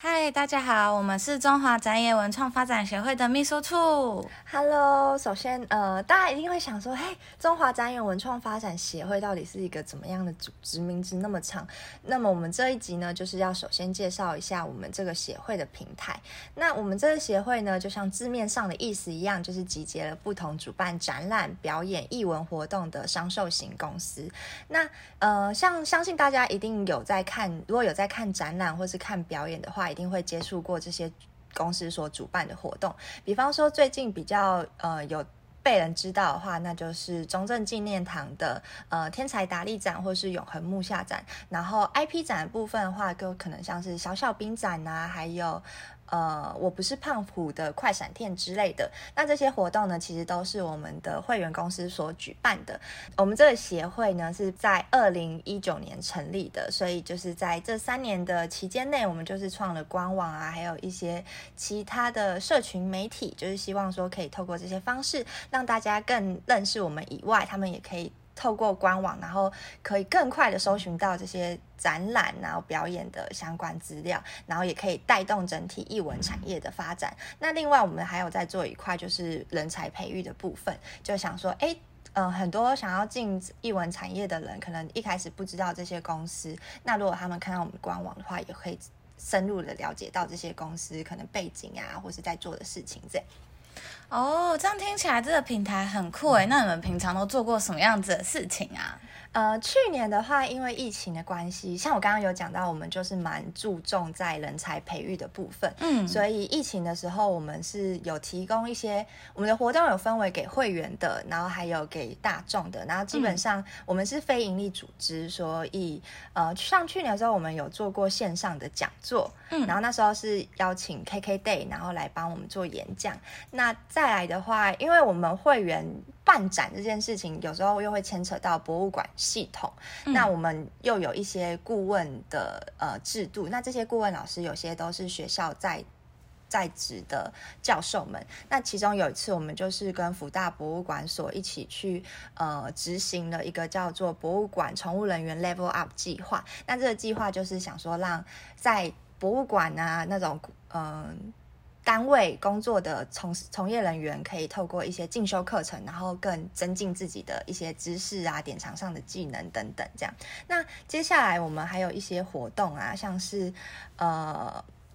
嗨，大家好，我们是中华展演文创发展协会的秘书处。Hello， 首先大家一定会想说，嘿，中华展演文创发展协会到底是一个怎么样的组织？名字那么长。那么我们这一集呢，就是要首先介绍一下我们这个协会的平台。那我们这个协会呢，就像字面上的意思一样，就是集结了不同主办展览、表演、艺文活动的商售型公司。那相信大家一定有在看，如果有在看展览或是看表演的话，一定会接触过这些公司所主办的活动，比方说最近比较有被人知道的话，那就是中正纪念堂的天才达利展或是永恒木下展，然后 IP 展的部分的话，就可能像是小小兵展啊，还有我不是胖虎的快闪店之类的。那这些活动呢，其实都是我们的会员公司所举办的。我们这个协会呢是在2019年成立的，所以就是在这3年的期间内，我们就是创了官网啊，还有一些其他的社群媒体，就是希望说可以透过这些方式让大家更认识我们以外，他们也可以透过官网，然后可以更快的搜寻到这些展览然后表演的相关资料，然后也可以带动整体艺文产业的发展。那另外我们还有在做一块就是人才培育的部分，就想说很多想要进艺文产业的人可能一开始不知道这些公司，那如果他们看到我们官网的话，也可以深入的了解到这些公司可能背景啊，或是在做的事情这样。哦，这样听起来这个平台很酷耶。那你们平常都做过什么样子的事情啊？去年的话，因为疫情的关系，像我刚刚有讲到，我们就是蛮注重在人才培育的部分，所以疫情的时候，我们是有提供一些我们的活动，有分为给会员的，然后还有给大众的，然后基本上我们是非营利组织，所以像去年的时候，我们有做过线上的讲座，然后那时候是邀请 KK Day 然后来帮我们做演讲。那再来的话，因为我们会员办展这件事情有时候又会牵扯到博物馆系统，那我们又有一些顾问的制度，那这些顾问老师有些都是学校在职的教授们。那其中有一次我们就是跟辅大博物馆所一起去执行了一个叫做博物馆宠物人员 Level Up 计划。那这个计划就是想说让在博物馆啊那种单位工作的从业人员可以透过一些进修课程，然后更增进自己的一些知识啊、典藏上的技能等等这样。那接下来我们还有一些活动啊，像是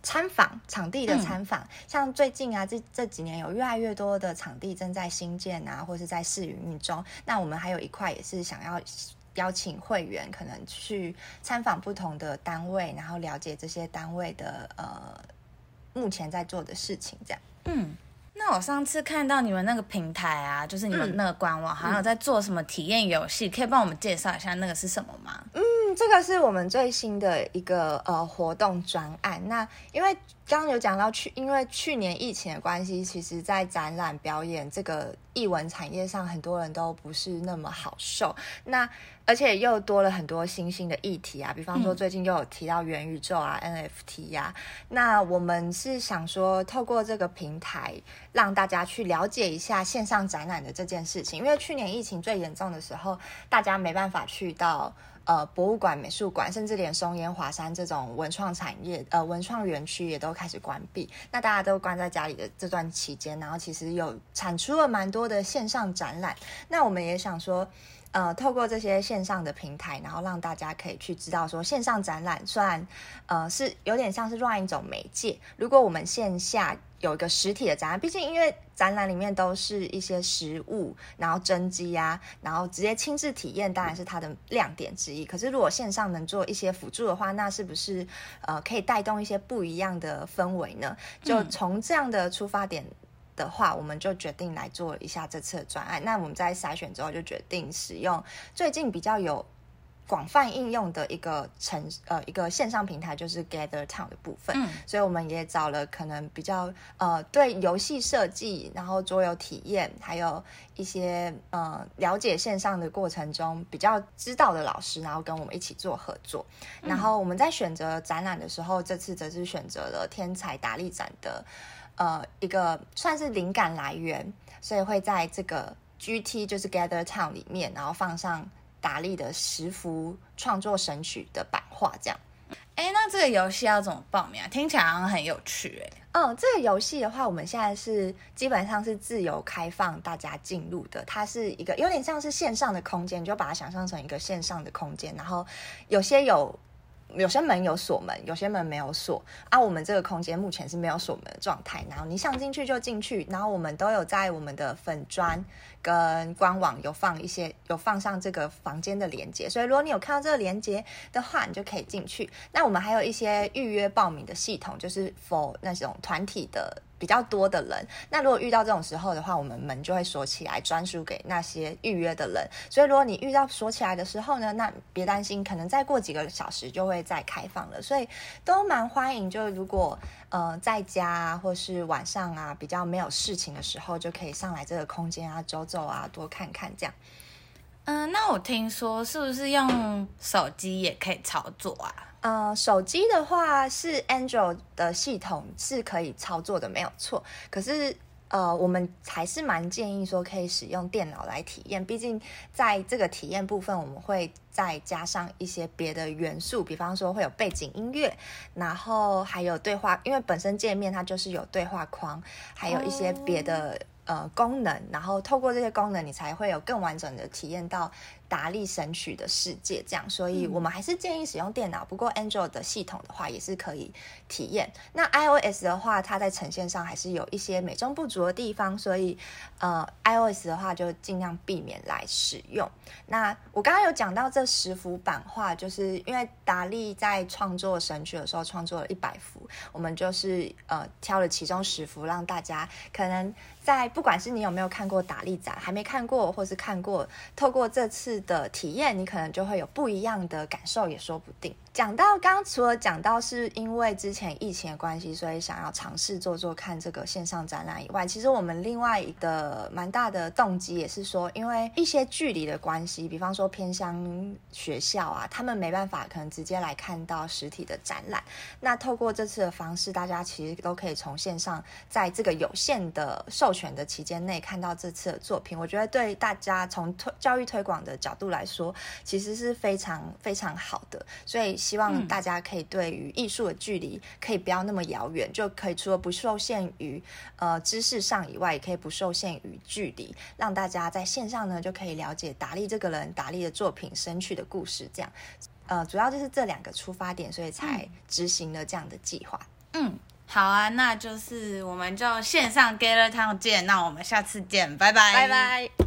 参访场地的参访，像最近啊这几年有越来越多的场地正在兴建啊，或是在试营运中。那我们还有一块也是想要邀请会员可能去参访不同的单位，然后了解这些单位的目前在做的事情这样。那我上次看到你们那个平台啊，就是你们那个官网好像有在做什么体验游戏，可以帮我们介绍一下那个是什么吗？这个是我们最新的一个活动专案。那因为刚刚有讲到因为去年疫情的关系，其实在展览表演这个艺文产业上，很多人都不是那么好受，那而且又多了很多新兴的议题啊，比方说最近又有提到元宇宙啊、NFT 啊。那我们是想说透过这个平台让大家去了解一下线上展览的这件事情，因为去年疫情最严重的时候，大家没办法去到博物馆、美术馆，甚至连松烟华山这种文创产业文创园区也都开始关闭，那大家都关在家里的这段期间，然后其实有产出了蛮多的线上展览。那我们也想说透过这些线上的平台，然后让大家可以去知道说线上展览虽然是有点像是乱一种媒介，如果我们线下有一个实体的展览，毕竟因为展览里面都是一些实物，然后真迹啊，然后直接亲自体验当然是它的亮点之一，可是如果线上能做一些辅助的话，那是不是可以带动一些不一样的氛围呢？就从这样的出发点的话，我们就决定来做一下这次的专案。那我们在筛选之后就决定使用最近比较有广泛应用的一个线上平台，就是 Gather Town 的部分，所以我们也找了可能比较对游戏设计，然后桌游体验，还有一些了解线上的过程中比较知道的老师，然后跟我们一起做合作。然后我们在选择展览的时候，这次则是选择了天才达利展的一个算是灵感来源，所以会在这个 GT 就是 Gather Town 里面，然后放上达利的10幅创作神曲的版画这样。哎，那这个游戏要怎么报名啊？听起来好像很有趣哎。嗯，这个游戏的话，我们现在是基本上是自由开放大家进入的，它是一个有点像是线上的空间，你就把它想象成一个线上的空间，然后有些门有锁门，有些门没有锁啊。我们这个空间目前是没有锁门的状态，然后你想进去就进去。然后我们都有在我们的粉专跟官网有放上这个房间的连结，所以如果你有看到这个连结的话，你就可以进去。那我们还有一些预约报名的系统，就是for那种团体的比较多的人，那如果遇到这种时候的话，我们门就会锁起来，专属给那些预约的人。所以如果你遇到锁起来的时候呢，那别担心，可能再过几个小时就会再开放了，所以都蛮欢迎。就如果在家啊，或是晚上啊比较没有事情的时候，就可以上来这个空间啊走走啊，多看看这样。那我听说是不是用手机也可以操作啊？手机的话是 Android 的系统是可以操作的，没有错。可是我们还是蛮建议说可以使用电脑来体验，毕竟在这个体验部分我们会再加上一些别的元素，比方说会有背景音乐，然后还有对话，因为本身界面它就是有对话框，还有一些别的功能，然后透过这些功能你才会有更完整的体验到达利神曲的世界这样。所以我们还是建议使用电脑，不过 Android 的系统的话也是可以体验。那 iOS 的话它在呈现上还是有一些美中不足的地方，所以iOS 的话就尽量避免来使用。那我刚刚有讲到这10幅版画，就是因为达利在创作神曲的时候创作了100幅，我们就是挑了其中10幅，让大家可能在不管是你有没有看过达利展，还没看过或是看过，透过这次的体验你可能就会有不一样的感受也说不定。讲到刚除了讲到是因为之前疫情的关系，所以想要尝试做做看这个线上展览以外，其实我们另外一个蛮大的动机也是说，因为一些距离的关系，比方说偏乡学校啊，他们没办法可能直接来看到实体的展览，那透过这次的方式，大家其实都可以从线上在这个有限的授权的期间内看到这次的作品。我觉得对大家从教育推广的角度来说，其实是非常非常好的，所以希望大家可以对于艺术的距离可以不要那么遥远，就可以除了不受限于知识上以外，也可以不受限于距离，让大家在线上呢就可以了解达利这个人、达利的作品、神曲的故事这样。主要就是这2个出发点，所以才执行了这样的计划。嗯，好啊，那就是我们就线上 Gather Town 见，那我们下次见，拜拜，拜拜。